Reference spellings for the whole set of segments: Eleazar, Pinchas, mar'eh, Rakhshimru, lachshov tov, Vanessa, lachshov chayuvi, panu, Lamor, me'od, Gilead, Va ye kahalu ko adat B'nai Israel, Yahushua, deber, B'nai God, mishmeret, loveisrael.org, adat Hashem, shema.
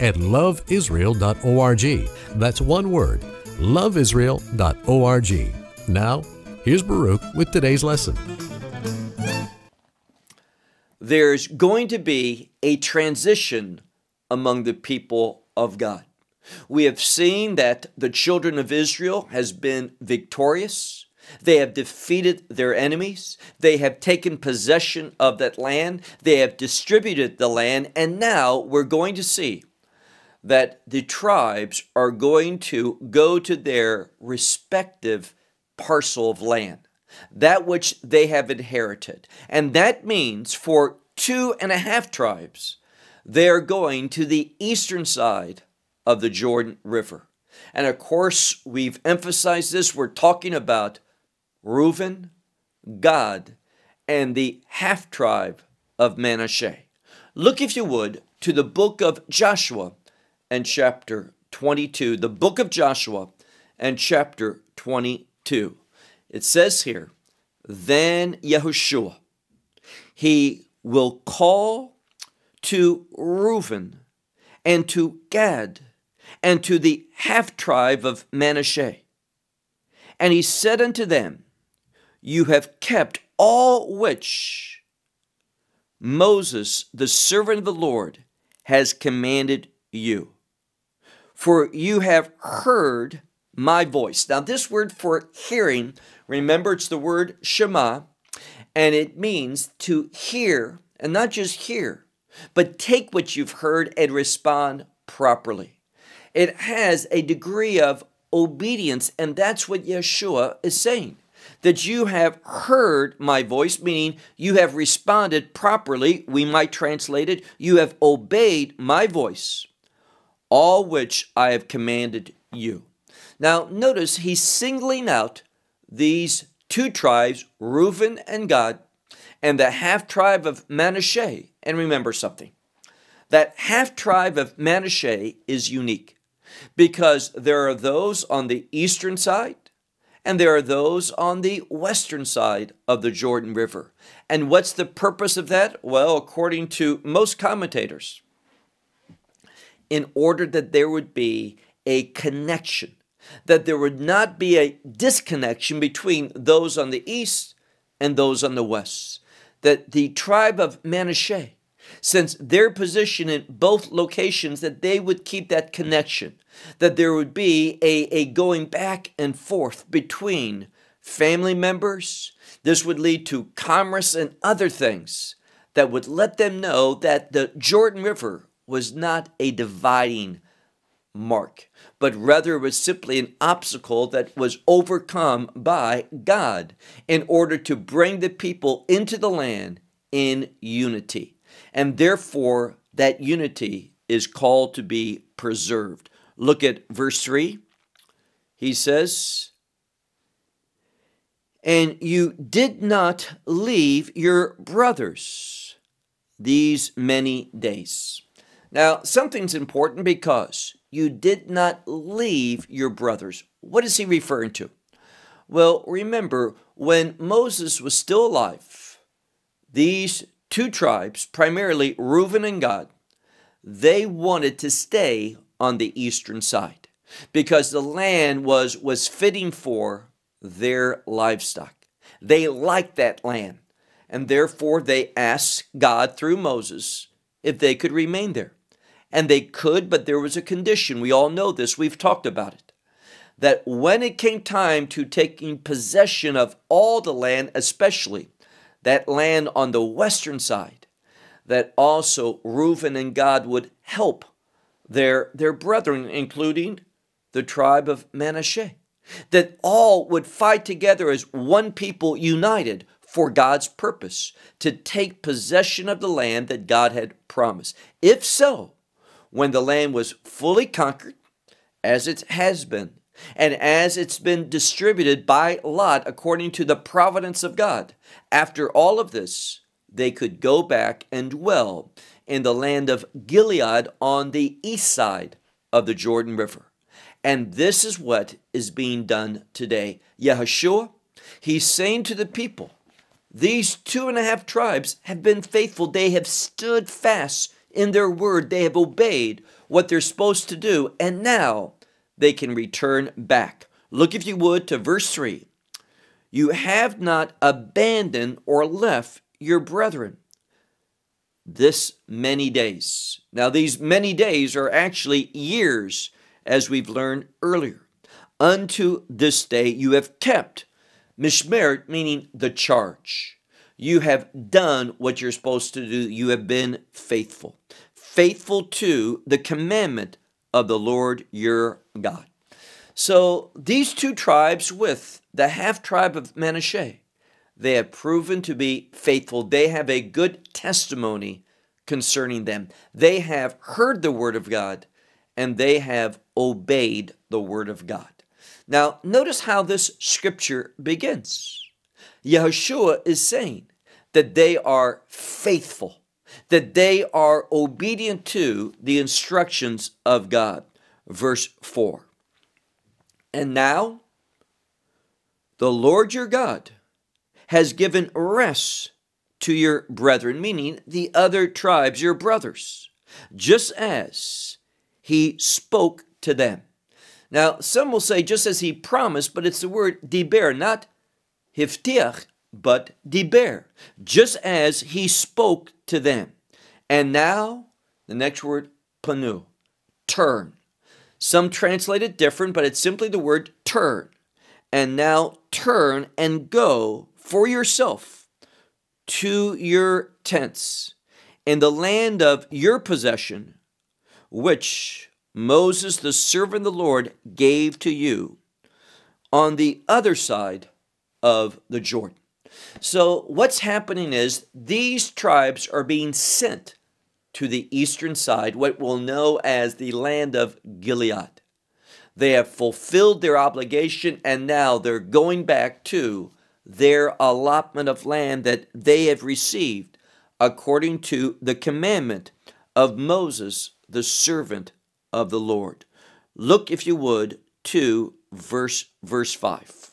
at loveisrael.org. That's one word, loveisrael.org. Now, here's Baruch with today's lesson. There's going to be a transition among the people of God. We have seen that the children of Israel has been victorious. They have defeated their enemies. They have taken possession of that land. They have distributed the land. And now we're going to see that the tribes are going to go to their respective parcel of land, that which they have inherited. And that means for 2.5 tribes, they are going to the eastern side of the Jordan River. And of course, we've emphasized this. We're talking about Reuben, Gad, and the half-tribe of Manasseh. Look, if you would, to the book of Joshua and chapter 22. The book of Joshua and chapter 22. It says here, then Yahushua, he will call to Reuben and to Gad and to the half-tribe of Manasseh. And he said unto them, you have kept all which Moses, the servant of the Lord, has commanded you. For you have heard my voice. Now this word for hearing, remember it's the word shema, and it means to hear, and not just hear, but take what you've heard and respond properly. It has a degree of obedience, and that's what Yeshua is saying. That you have heard my voice, meaning you have responded properly. We might translate it, you have obeyed my voice, all which I have commanded you. Now, notice he's singling out these 2 tribes, Reuben and Gad, and the half-tribe of Manasseh. And remember something, that half-tribe of Manasseh is unique because there are those on the eastern side, and there are those on the western side of the Jordan River. And what's the purpose of that? Well, according to most commentators, in order that there would be a connection, that there would not be a disconnection between those on the east and those on the west, that the tribe of Manasseh, since their position in both locations, that they would keep that connection, that there would be a going back and forth between family members. This would lead to commerce and other things that would let them know that the Jordan River was not a dividing mark, but rather it was simply an obstacle that was overcome by God in order to bring the people into the land in unity. And therefore, that unity is called to be preserved. Look at verse 3. He says, and you did not leave your brothers these many days. Now, something's important because you did not leave your brothers. What is he referring to? Well, remember, when Moses was still alive, these 2 tribes, primarily Reuben and Gad, they wanted to stay on the eastern side because the land was fitting for their livestock. They liked that land, and therefore they asked God through Moses if they could remain there. And they could, but there was a condition. We all know this. We've talked about it. That when it came time to taking possession of all the land, especially that land on the western side, that also Reuben and Gad would help their brethren, including the tribe of Manasseh, that all would fight together as one people united for God's purpose to take possession of the land that God had promised. If so, when the land was fully conquered as it has been, and as it's been distributed by lot according to the providence of God. After all of this, they could go back and dwell in the land of Gilead on the east side of the Jordan River. And this is what is being done today. Yahushua, he's saying to the people, these 2.5 tribes have been faithful. They have stood fast in their word. They have obeyed what they're supposed to do. And now they can return back. Look, if you would, to verse 3. You have not abandoned or left your brethren this many days. Now, these many days are actually years, as we've learned earlier. Unto this day you have kept mishmeret, meaning the charge. You have done what you're supposed to do. You have been faithful. Faithful to the commandment of the Lord your God. So these 2 tribes with the half tribe of Manasseh, they have proven to be faithful. They have a good testimony concerning them. They have heard the word of God, and they have obeyed the word of God. Now, notice how this scripture begins. Yahushua is saying that they are faithful, that they are obedient to the instructions of God. Verse 4. And now, the Lord your God has given rest to your brethren, meaning the other tribes, your brothers, just as he spoke to them. Now, some will say just as he promised, but it's the word deber, not hiftiach, but deber, just as he spoke to them. And now, the next word, panu, turn. Some translate it different, but it's simply the word turn. And now turn and go for yourself to your tents in the land of your possession, which Moses, the servant of the Lord, gave to you on the other side of the Jordan. So what's happening is these tribes are being sent to the eastern side, what we'll know as the land of Gilead. They have fulfilled their obligation, and now they're going back to their allotment of land that they have received according to the commandment of Moses, the servant of the Lord. Look, if you would, to verse 5.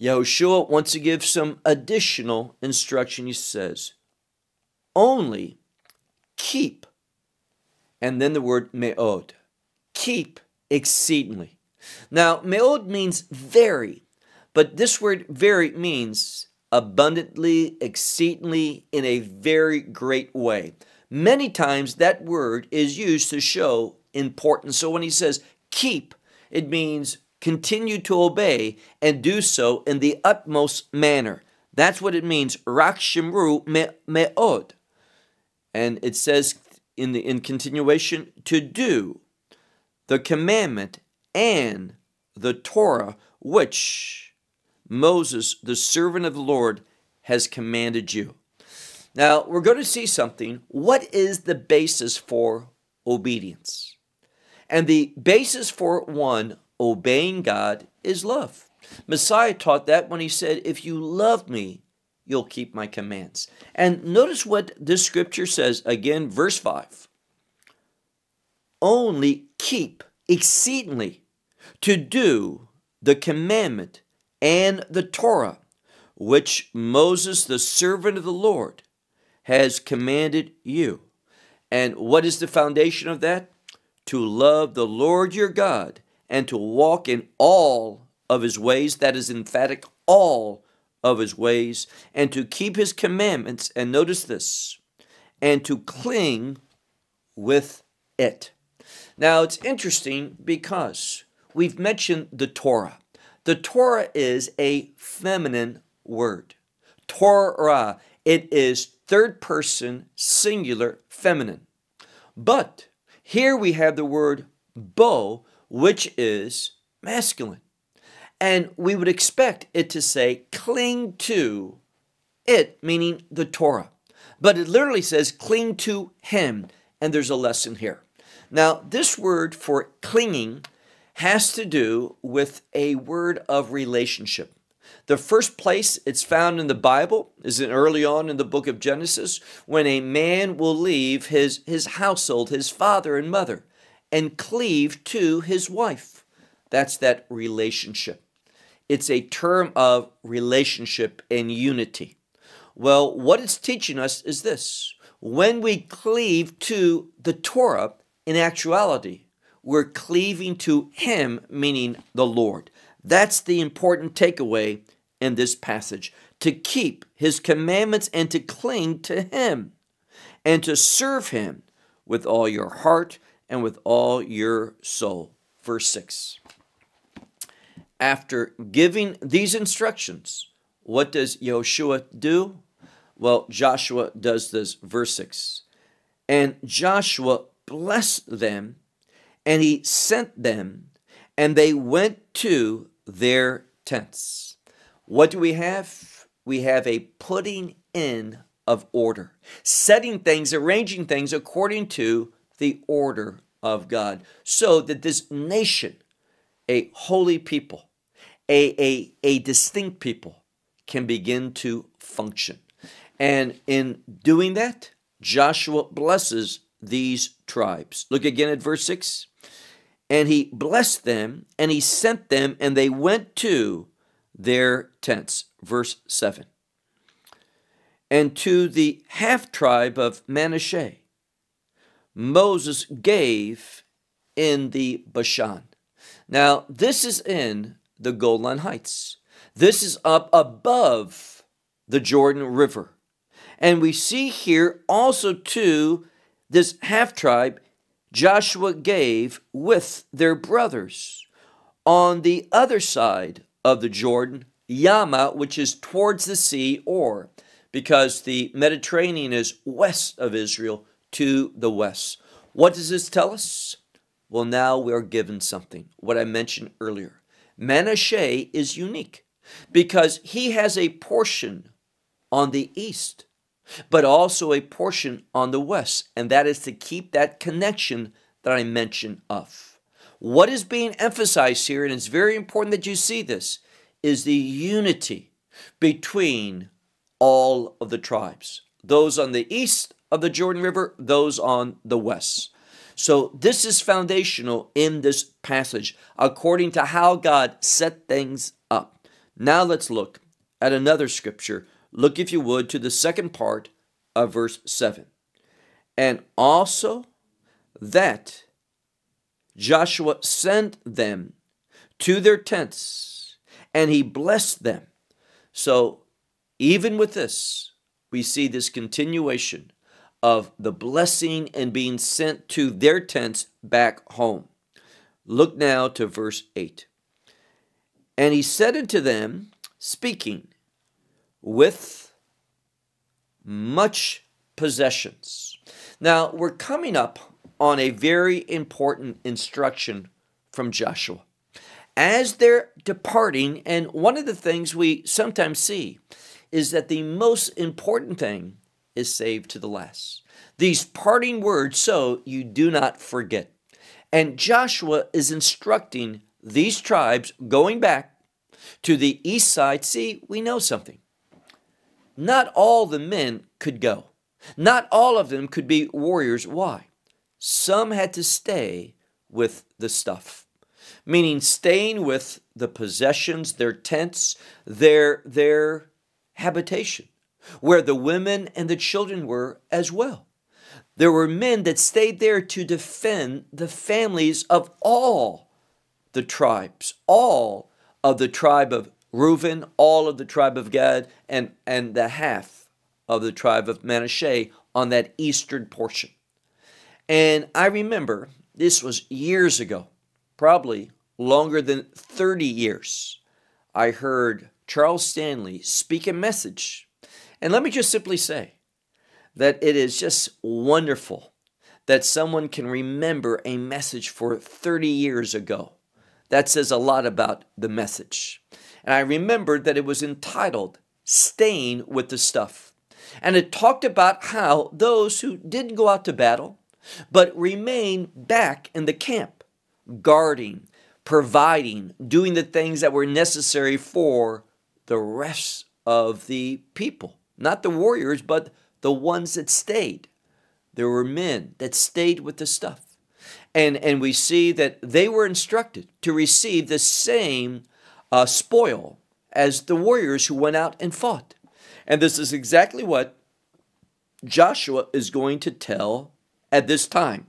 Yahushua wants to give some additional instruction. He says, only keep, and then the word me'od, keep exceedingly. Now, me'od means very, but this word very means abundantly, exceedingly, in a very great way. Many times that word is used to show importance. So when he says keep, it means continue to obey and do so in the utmost manner. That's what it means. Rakhshimru me'od. And it says in continuation, to do the commandment and the Torah, which Moses, the servant of the Lord, has commanded you. Now, we're going to see something. What is the basis for obedience? And the basis for one obeying God is love. Messiah taught that when he said, if you love me, you'll keep my commands. And notice what this scripture says, again, verse 5. Only keep exceedingly to do the commandment and the Torah, which Moses, the servant of the Lord, has commanded you. And what is the foundation of that? To love the Lord your God and to walk in all of his ways. That is emphatic, all of his ways. And to keep his commandments. And notice this. And to cling with it. Now, it's interesting because we've mentioned the Torah. The Torah is a feminine word. Torah. It is third person, singular, feminine. But here we have the word bo, which is masculine. And we would expect it to say, cling to it, meaning the Torah. But it literally says, cling to him. And there's a lesson here. Now, this word for clinging has to do with a word of relationship. The first place it's found in the Bible is early on in the book of Genesis, when a man will leave his household, his father and mother, and cleave to his wife. That's that relationship. It's a term of relationship and unity. Well, what it's teaching us is this. When we cleave to the Torah, in actuality, we're cleaving to Him, meaning the Lord. That's the important takeaway in this passage. To keep His commandments and to cling to Him and to serve Him with all your heart and with all your soul. Verse 6. After giving these instructions, what does Yahushua do? Well, Joshua does this. Verse 6. And Joshua blessed them, and he sent them, and they went to their tents. What do we have? We have a putting in of order, setting things, arranging things according to the order of God, so that this nation, a holy people, a distinct people, can begin to function. And in doing that, Joshua blesses these tribes. Look again at verse 6. And he blessed them, and he sent them, and they went to their tents. Verse 7. And to the half-tribe of Manasseh, Moses gave in the Bashan. Now, this is in the Golan Heights. This is up above the Jordan River. And we see here also to this half-tribe, Joshua gave with their brothers on the other side of the Jordan, Yama, which is towards the sea, or because the Mediterranean is west of Israel, to the west. What does this tell us? Well, now we are given something, what I mentioned earlier. Manasseh is unique because he has a portion on the east, but also a portion on the west, and that is to keep that connection that I mentioned of. What is being emphasized here, and it's very important that you see this, is the unity between all of the tribes, those on the east of the Jordan River, those on the west. So this is foundational in this passage, according to how God set things up. Now let's look at another scripture. Look, if you would, to the second part of verse 7. And also that Joshua sent them to their tents, and he blessed them. So even with this, we see this continuation of the blessing and being sent to their tents back home. Look now to verse 8. And he said unto them, speaking, with much possessions. Now, we're coming up on a very important instruction from Joshua. As they're departing, and one of the things we sometimes see is that the most important thing is saved to the last. These parting words, so you do not forget. And Joshua is instructing these tribes going back to the east side. See, we know something. Not all the men could go. Not all of them could be warriors. Why? Some had to stay with the stuff, meaning staying with the possessions, their tents, their habitation, where the women and the children were as well. There were men that stayed there to defend the families of all the tribes, all of the tribe of Reuben, all of the tribe of Gad, and the half of the tribe of Manasseh on that eastern portion. And I remember, this was years ago, probably longer than 30 years, I heard Charles Stanley speak a message. And let me just simply say that it is just wonderful that someone can remember a message for 30 years ago. That says a lot about the message. And I remembered that it was entitled, Staying with the Stuff. And it talked about how those who didn't go out to battle, but remain back in the camp, guarding, providing, doing the things that were necessary for the rest of the people. Not the warriors, but the ones that stayed. There were men that stayed with the stuff. And we see that they were instructed to receive the same spoil as the warriors who went out and fought. And this is exactly what Joshua is going to tell at this time.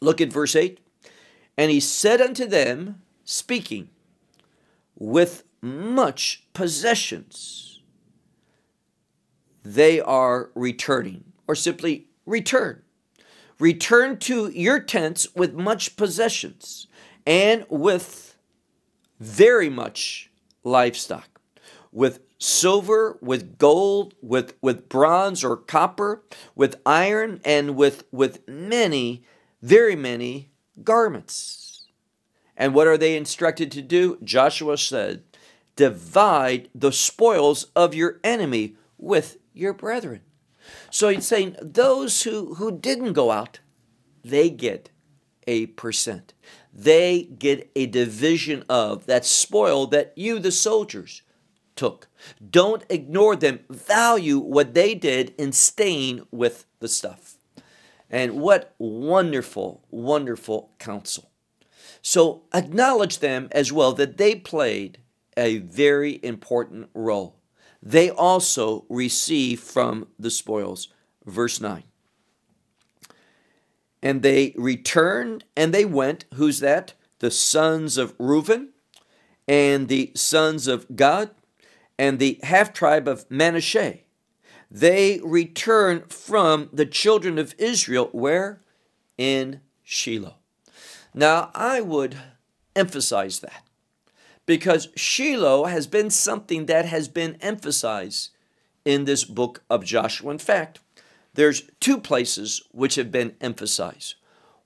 Look at verse 8. And he said unto them, speaking, with much possessions, they are returning, or simply return. Return to your tents with much possessions and with very much livestock, with silver, with gold, with bronze or copper, with iron, and with many, very many garments. And what are they instructed to do? Joshua said, divide the spoils of your enemy with your brethren. So he's saying those who didn't go out, they get a percent. They get a division of that spoil that you, the soldiers, took. Don't ignore them. Value what they did in staying with the stuff. And what wonderful, wonderful counsel. So acknowledge them as well, that they played a very important role. They also receive from the spoils. Verse 9. And they returned and they went. Who's that? The sons of Reuben and the sons of Gad and the half-tribe of Manasseh. They returned from the children of Israel. Where? In Shiloh. Now, I would emphasize that, because Shiloh has been something that has been emphasized in this book of Joshua. In fact, there's two places which have been emphasized.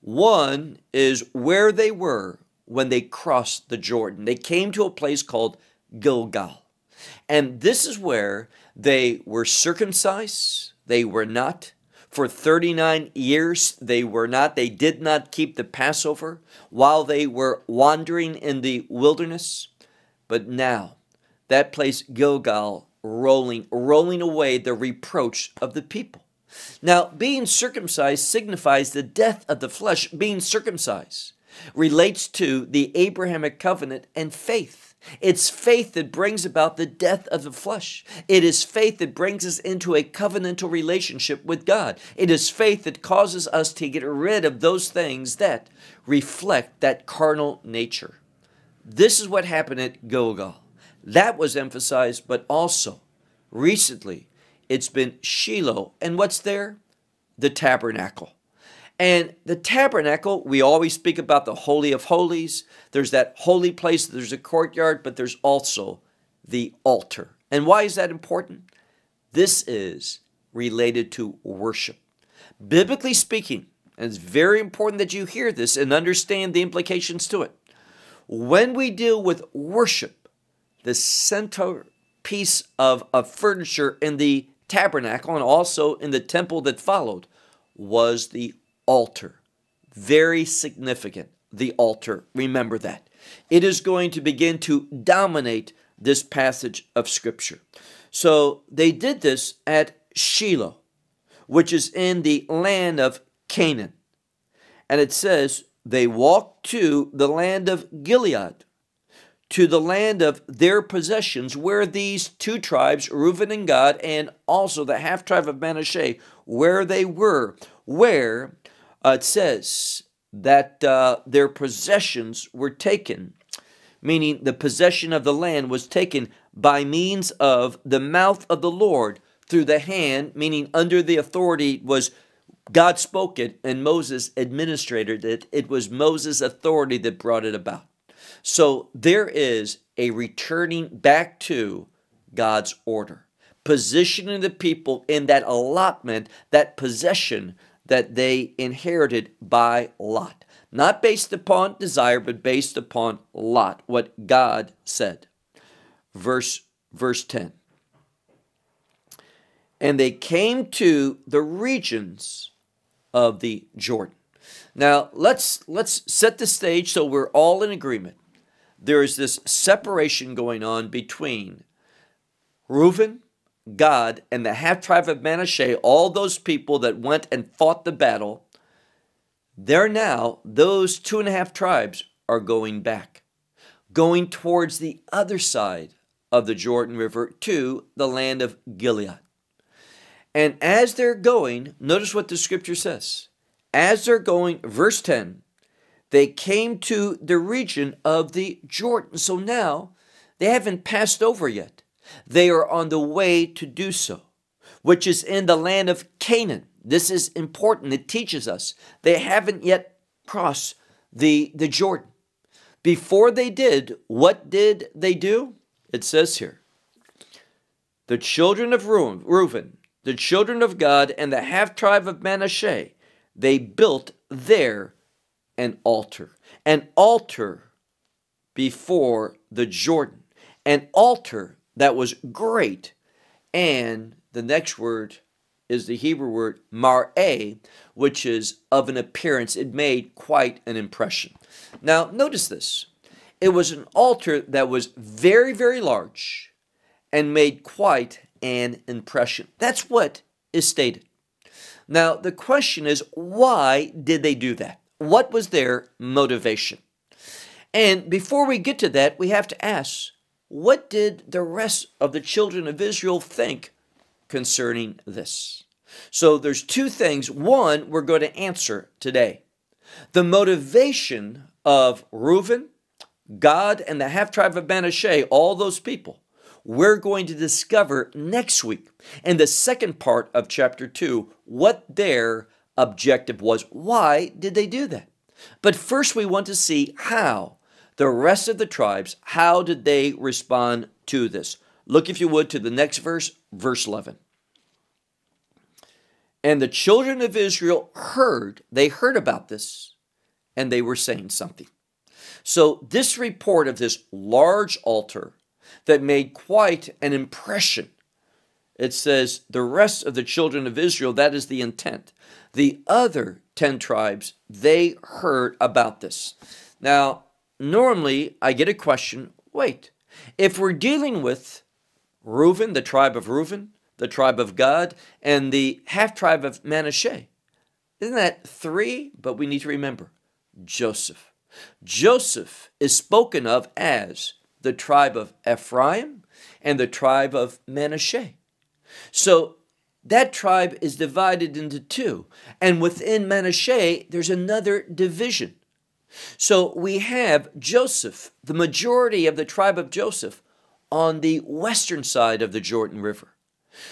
One is where they were when they crossed the Jordan. They came to a place called Gilgal. And this is where they were circumcised. They were not. For 39 years, they were not. They did not keep the Passover while they were wandering in the wilderness. But now, that place, Gilgal, rolling away the reproach of the people. Now, being circumcised signifies the death of the flesh. Being circumcised relates to the Abrahamic covenant and faith. It's faith that brings about the death of the flesh. It is faith that brings us into a covenantal relationship with God. It is faith that causes us to get rid of those things that reflect that carnal nature. This is what happened at Gilgal. That was emphasized, but also recently it's been Shiloh. And what's there? The tabernacle. And the tabernacle, we always speak about the Holy of Holies. There's that holy place, there's a courtyard, but there's also the altar. And why is that important? This is related to worship. Biblically speaking, and it's very important that you hear this and understand the implications to it. When we deal with worship, the centerpiece of furniture in the tabernacle and also in the temple that followed was the altar. Very significant, the altar. Remember that. It is going to begin to dominate this passage of Scripture. So they did this at Shiloh, which is in the land of Canaan. And it says, they walked to the land of Gilead, to the land of their possessions, where these two tribes, Reuben and Gad, and also the half-tribe of Manasseh, where they were, where it says that their possessions were taken, meaning the possession of the land was taken by means of the mouth of the Lord through the hand, meaning under the authority was God spoke it and Moses administered it. It was Moses' authority that brought it about. So there is a returning back to God's order, positioning the people in that allotment, that possession that they inherited by lot. Not based upon desire, but based upon lot, what God said. Verse 10. And they came to the regions of the Jordan. Now, let's set the stage so we're all in agreement. There is this separation going on between Reuben, God, and the half-tribe of Manasseh, all those people that went and fought the battle. They're now, those 2.5 tribes are going back, going towards the other side of the Jordan River to the land of Gilead. And as they're going, notice what the scripture says. As they're going, verse 10, they came to the region of the Jordan. So now they haven't passed over yet. They are on the way to do so, which is in the land of Canaan. This is important. It teaches us. They haven't yet crossed the Jordan. Before they did, what did they do? It says here, the children of Reuben, the children of God, and the half-tribe of Manasseh, they built there an altar before the Jordan, an altar that was great. And the next word is the Hebrew word mar'eh, which is of an appearance. It made quite an impression. Now, notice this. It was an altar that was very, very large and made quite an impression. That's what is stated. Now, the question is, why did they do that? What was their motivation? And before we get to that, we have to ask, what did the rest of the children of Israel think concerning this? So there's two things. One, we're going to answer today. The motivation of Reuben, God, and the half-tribe of Manasseh, all those people, we're going to discover next week in the second part of chapter 2 what their objective was. Why did they do that? But first we want to see how the rest of the tribes, how did they respond to this? Look, if you would, to the next verse, verse 11. And the children of Israel heard about this, and they were saying something. So this report of this large altar that made quite an impression, it says the rest of the children of Israel, that is the intent. The other 10 tribes, they heard about this. Now, normally I get a question, wait, if we're dealing with Reuben, the tribe of Reuben, the tribe of God, and the half-tribe of Manasseh, isn't that 3? But we need to remember, Joseph. Joseph is spoken of as the tribe of Ephraim and the tribe of Manasseh. So that tribe is divided into 2. And within Manasseh, there's another division. So we have Joseph, the majority of the tribe of Joseph, on the western side of the Jordan River.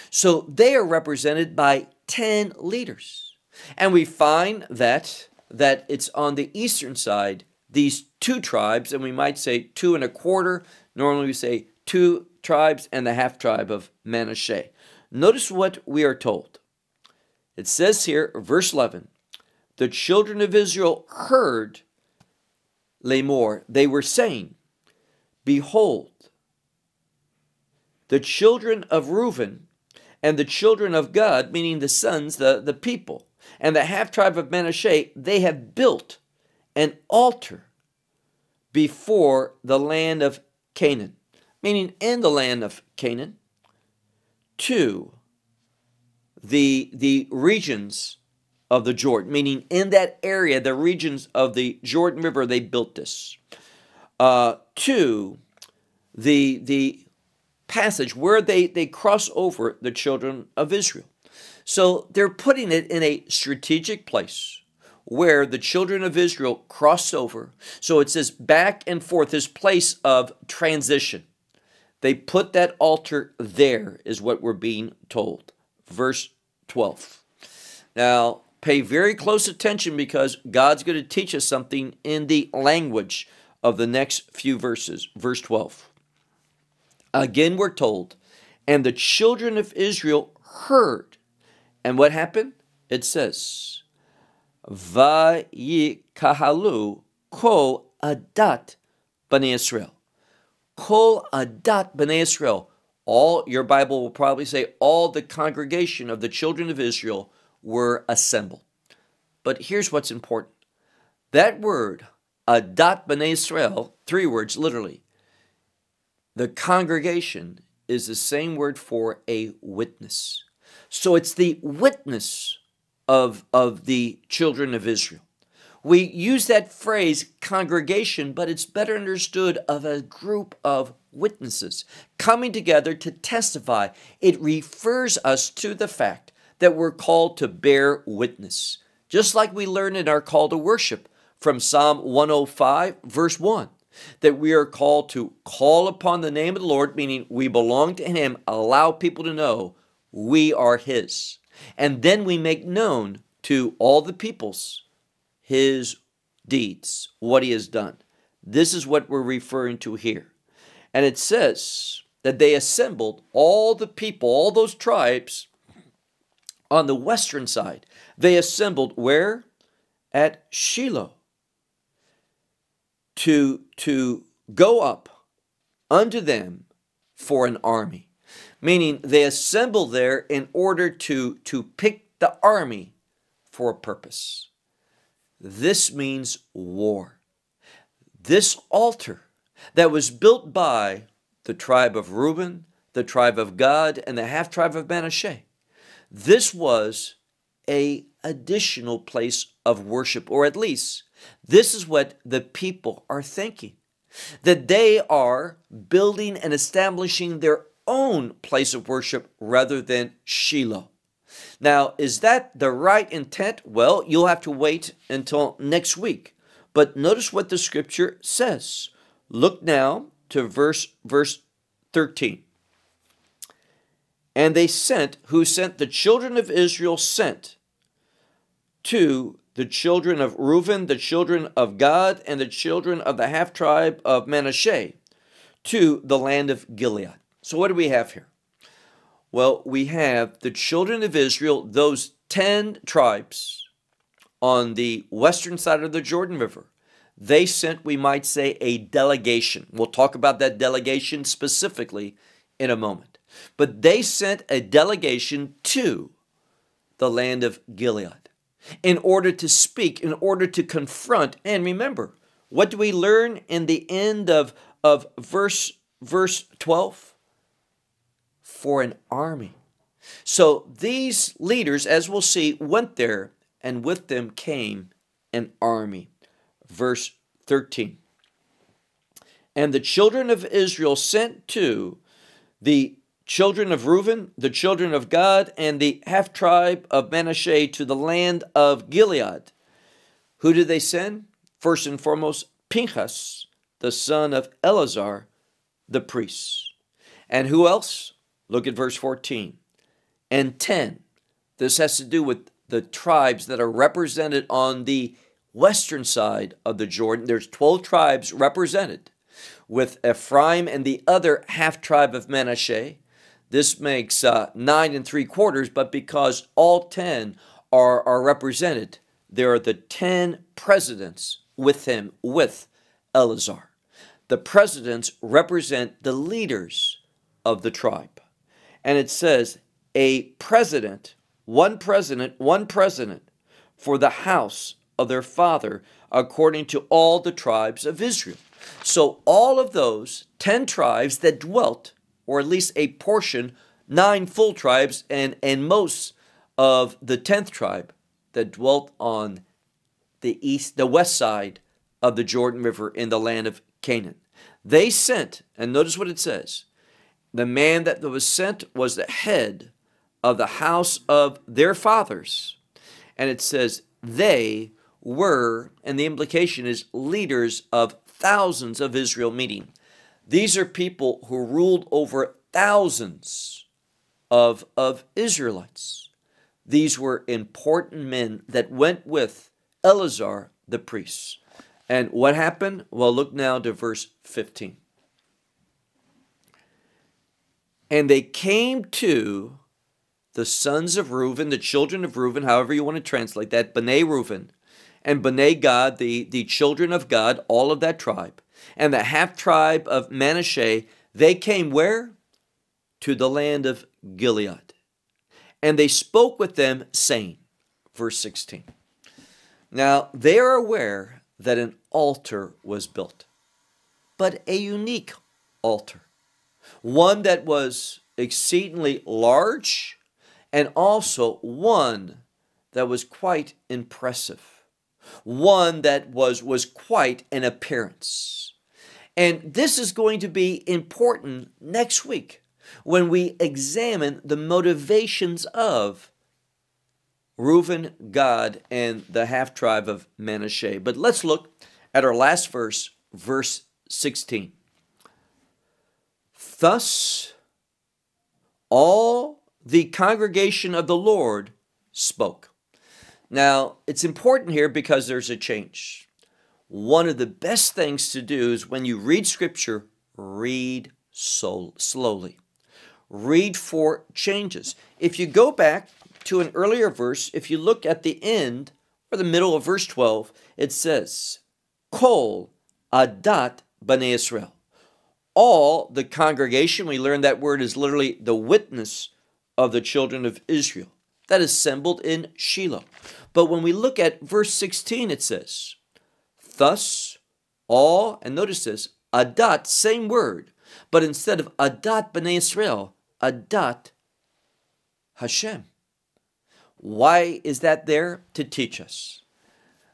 So they are represented by 10 leaders. And we find that it's on the eastern side, these 2 tribes, and we might say 2.25. Normally we say 2 tribes and the half-tribe of Manasseh. Notice what we are told. It says here, verse 11, the children of Israel heard Lamor, they were saying, behold, the children of Reuben and the children of God, meaning the sons, the people, and the half-tribe of Manasseh, they have built an altar before the land of Canaan, meaning in the land of Canaan, to the regions of the Jordan, meaning in that area, the regions of the Jordan River, they built this, to the passage where they cross over the children of Israel. So they're putting it in a strategic place where the children of Israel crossed over. So it says back and forth, this place of transition. They put that altar there is what we're being told. Verse 12. Now, pay very close attention because God's going to teach us something in the language of the next few verses. Verse 12. Again, we're told, and the children of Israel heard. And what happened? It says, Va ye kahalu ko adat B'nai Israel. Ko adat B'nai Israel. All, your Bible will probably say, all the congregation of the children of Israel were assembled. But here's what's important. That word, adat B'nai Israel, three words literally. The congregation is the same word for a witness. So it's the witness of the children of Israel. We use that phrase congregation, but it's better understood of a group of witnesses coming together to testify. It refers us to the fact that we're called to bear witness, just like we learn in our call to worship from Psalm 105, verse 1, that we are called to call upon the name of the Lord, meaning we belong to Him, allow people to know we are His. And then we make known to all the peoples His deeds, what He has done. This is what we're referring to here. And it says that they assembled all the people, all those tribes on the western side. They assembled where? At Shiloh to go up unto them for an army. Meaning they assembled there in order to pick the army for a purpose. This means war. This altar that was built by the tribe of Reuben, the tribe of Gad, and the half tribe of Manasseh, this was an additional place of worship, or at least this is what the people are thinking, that they are building and establishing their own place of worship rather than Shiloh. Now, is that the right intent? Well, you'll have to wait until next week. But notice what the scripture says. Look now to verse 13. And they sent, who sent? The children of Israel sent to the children of Reuben, the children of Gad, and the children of the half tribe of Manasseh to the land of Gilead. So what do we have here? Well, we have the children of Israel, those 10 tribes on the western side of the Jordan River. They sent, we might say, a delegation. We'll talk about that delegation specifically in a moment. But they sent a delegation to the land of Gilead in order to speak, in order to confront. And remember, what do we learn in the end of verse 12? For an army. So these leaders, as we'll see, went there, and with them came an army. Verse 13. And the children of Israel sent to the children of Reuben, the children of Gad, and the half tribe of Manasseh to the land of Gilead. Who did they send? First and foremost, Pinchas, the son of Eleazar, the priest. And who else? Look at verse 14 and 10. This has to do with the tribes that are represented on the western side of the Jordan. There's 12 tribes represented with Ephraim and the other half tribe of Manasseh. This makes 9 3/4, but because all 10 are represented, there are the 10 presidents with him, with Eleazar. The presidents represent the leaders of the tribe. And it says, a president, one president for the house of their father, according to all the tribes of Israel. So all of those 10 tribes that dwelt, or at least a portion, 9 full tribes, and most of the 10th tribe that dwelt on the west side of the Jordan River in the land of Canaan. They sent, and notice what it says, the man that was sent was the head of the house of their fathers. And it says they were, and the implication is leaders of thousands of Israel, meaning these are people who ruled over thousands of Israelites. These were important men that went with Eleazar the priest. And what happened? Well, look now to verse 15. And they came to the sons of Reuben, the children of Reuben, however you want to translate that, B'nai Reuben, and B'nai God, the children of God, all of that tribe, and the half tribe of Manasseh, they came where? To the land of Gilead. And they spoke with them, saying, verse 16, Now, they are aware that an altar was built, but a unique altar, one that was exceedingly large and also one that was quite impressive, one that was quite an appearance. And this is going to be important next week when we examine the motivations of Reuben, Gad, and the half-tribe of Manasseh. But let's look at our last verse, verse 16. Thus all the congregation of the Lord spoke. Now, it's important here because there's a change. One of the best things to do is when you read Scripture, read slowly. Read for changes. If you go back to an earlier verse, if you look at the end or the middle of verse 12, it says, Kol adat B'nai Israel. All the congregation, we learned that word is literally the witness of the children of Israel. That is assembled in Shiloh. But when we look at verse 16, it says, Thus all, and notice this, adat, same word, but instead of adat B'nai Israel, adat Hashem. Why is that there? To teach us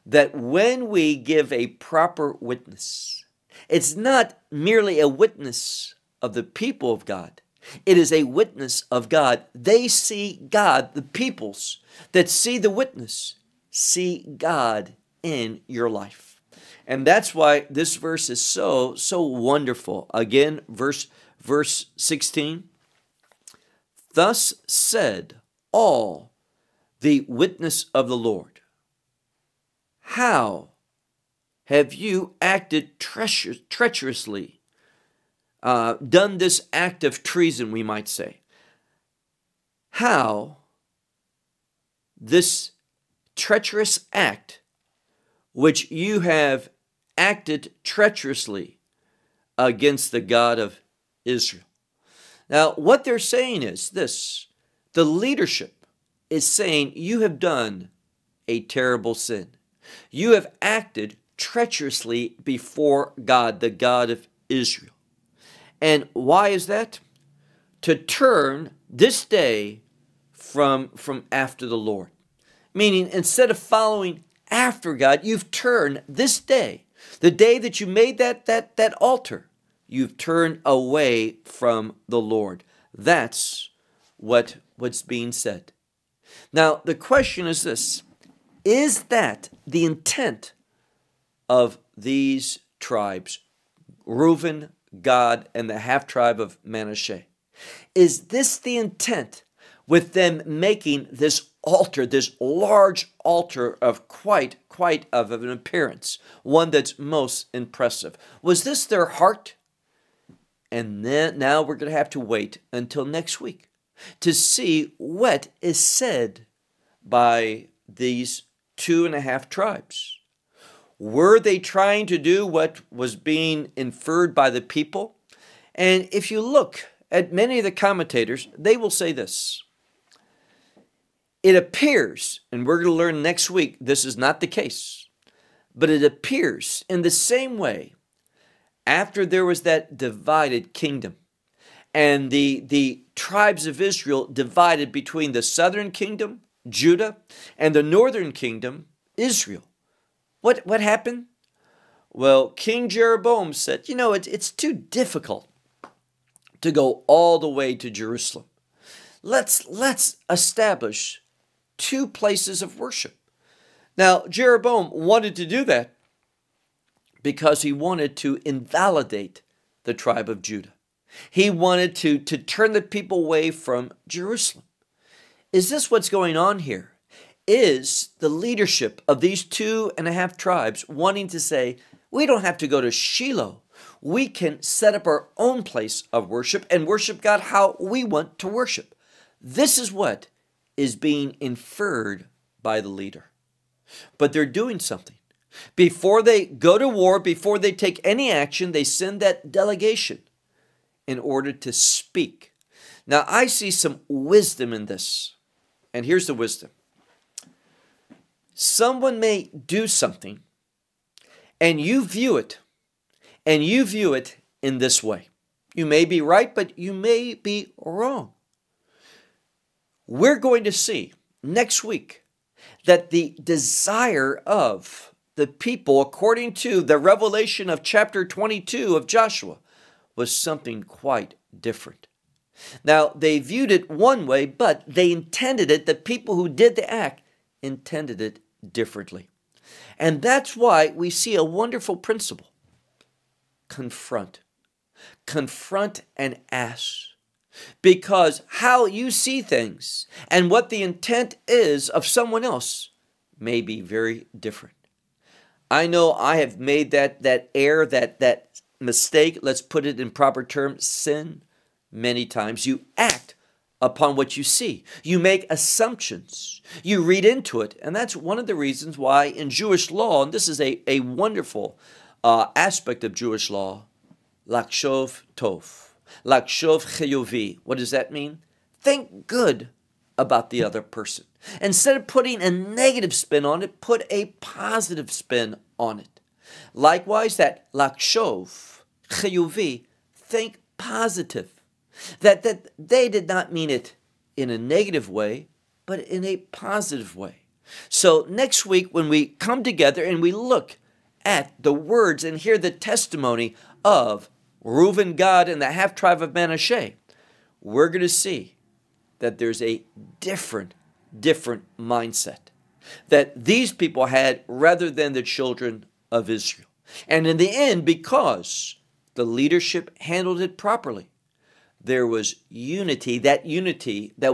that when we give a proper witness, it's not merely a witness of the people of God. It is a witness of God. They see God, the peoples that see the witness, see God in your life. And that's why this verse is so wonderful. Again, verse 16. Thus said all the witness of the Lord, how have you acted treacherously, done this act of treason, we might say? How this treacherous act, which you have acted treacherously against the God of Israel. Now, what they're saying is this, the leadership is saying, you have done a terrible sin. You have acted treacherously before God, the God of Israel. And why is that? To turn this day from after the Lord. Meaning, instead of following after God, you've turned this day, the day that you made that altar, you've turned away from the Lord. That's what's being said. Now, the question is this, is that the intent of these tribes, Reuben, Gad, and the half-tribe of Manasseh? Is this the intent with them making this altar, this large altar of quite of an appearance, one that's most impressive? Was this their heart? And then now we're going to have to wait until next week to see what is said by these 2.5 tribes. Were they trying to do what was being inferred by the people? And if you look at many of the commentators, they will say this. It appears, and we're going to learn next week, this is not the case, but it appears in the same way after there was that divided kingdom, and the tribes of Israel divided between the southern kingdom, Judah, and the northern kingdom, Israel. What happened? Well, King Jeroboam said, you know, it's too difficult to go all the way to Jerusalem. Let's establish 2 places of worship. Now, Jeroboam wanted to do that because he wanted to invalidate the tribe of Judah. He wanted to turn the people away from Jerusalem. Is this what's going on here? Is the leadership of these 2.5 tribes wanting to say, we don't have to go to Shiloh. We can set up our own place of worship and worship God how we want to worship. This is what is being inferred by the leader. But they're doing something. Before they go to war, before they take any action, they send that delegation in order to speak. Now, I see some wisdom in this. And here's the wisdom. someone may do something and you view it in this way. You may be right, but you may be wrong. We're going to see next week that the desire of the people, according to the revelation of chapter 22 of Joshua, was something quite different. Now, they viewed it one way, but they intended it, the people who did the act intended it differently. And that's why we see a wonderful principle. Confront. Confront and ask. Because how you see things and what the intent is of someone else may be very different. I know I have made that error, that mistake, let's put it in proper terms, sin, many times. You act upon what you see. You make assumptions. You read into it. And that's one of the reasons why in Jewish law, and this is a wonderful aspect of Jewish law, lachshov tov. Lachshov chayuvi. What does that mean? Think good about the other person. Instead of putting a negative spin on it, put a positive spin on it. Likewise, that lachshov chayuvi, think positive. That they did not mean it in a negative way, but in a positive way. So next week when we come together and we look at the words and hear the testimony of Reuben, Gad, and the half tribe of Manasseh, we're going to see that there's a different mindset that these people had rather than the children of Israel. And in the end, because the leadership handled it properly, there was unity that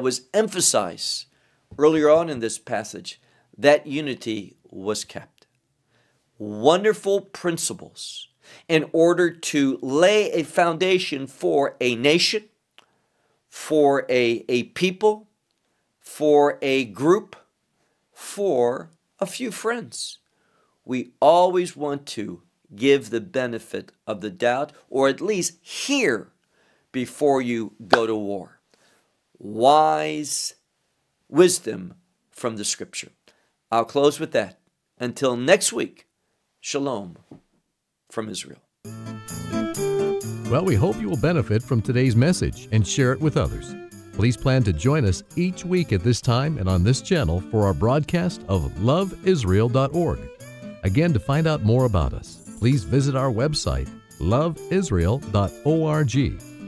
was emphasized earlier on in this passage, that unity was kept. Wonderful principles in order to lay a foundation for a nation, for a people, for a group, for a few friends. We always want to give the benefit of the doubt, or at least hear before you go to war. Wise wisdom from the scripture. I'll close with that. Until next week, shalom from Israel. Well, we hope you will benefit from today's message and share it with others. Please plan to join us each week at this time and on this channel for our broadcast of loveisrael.org. Again, to find out more about us, please visit our website, loveisrael.org.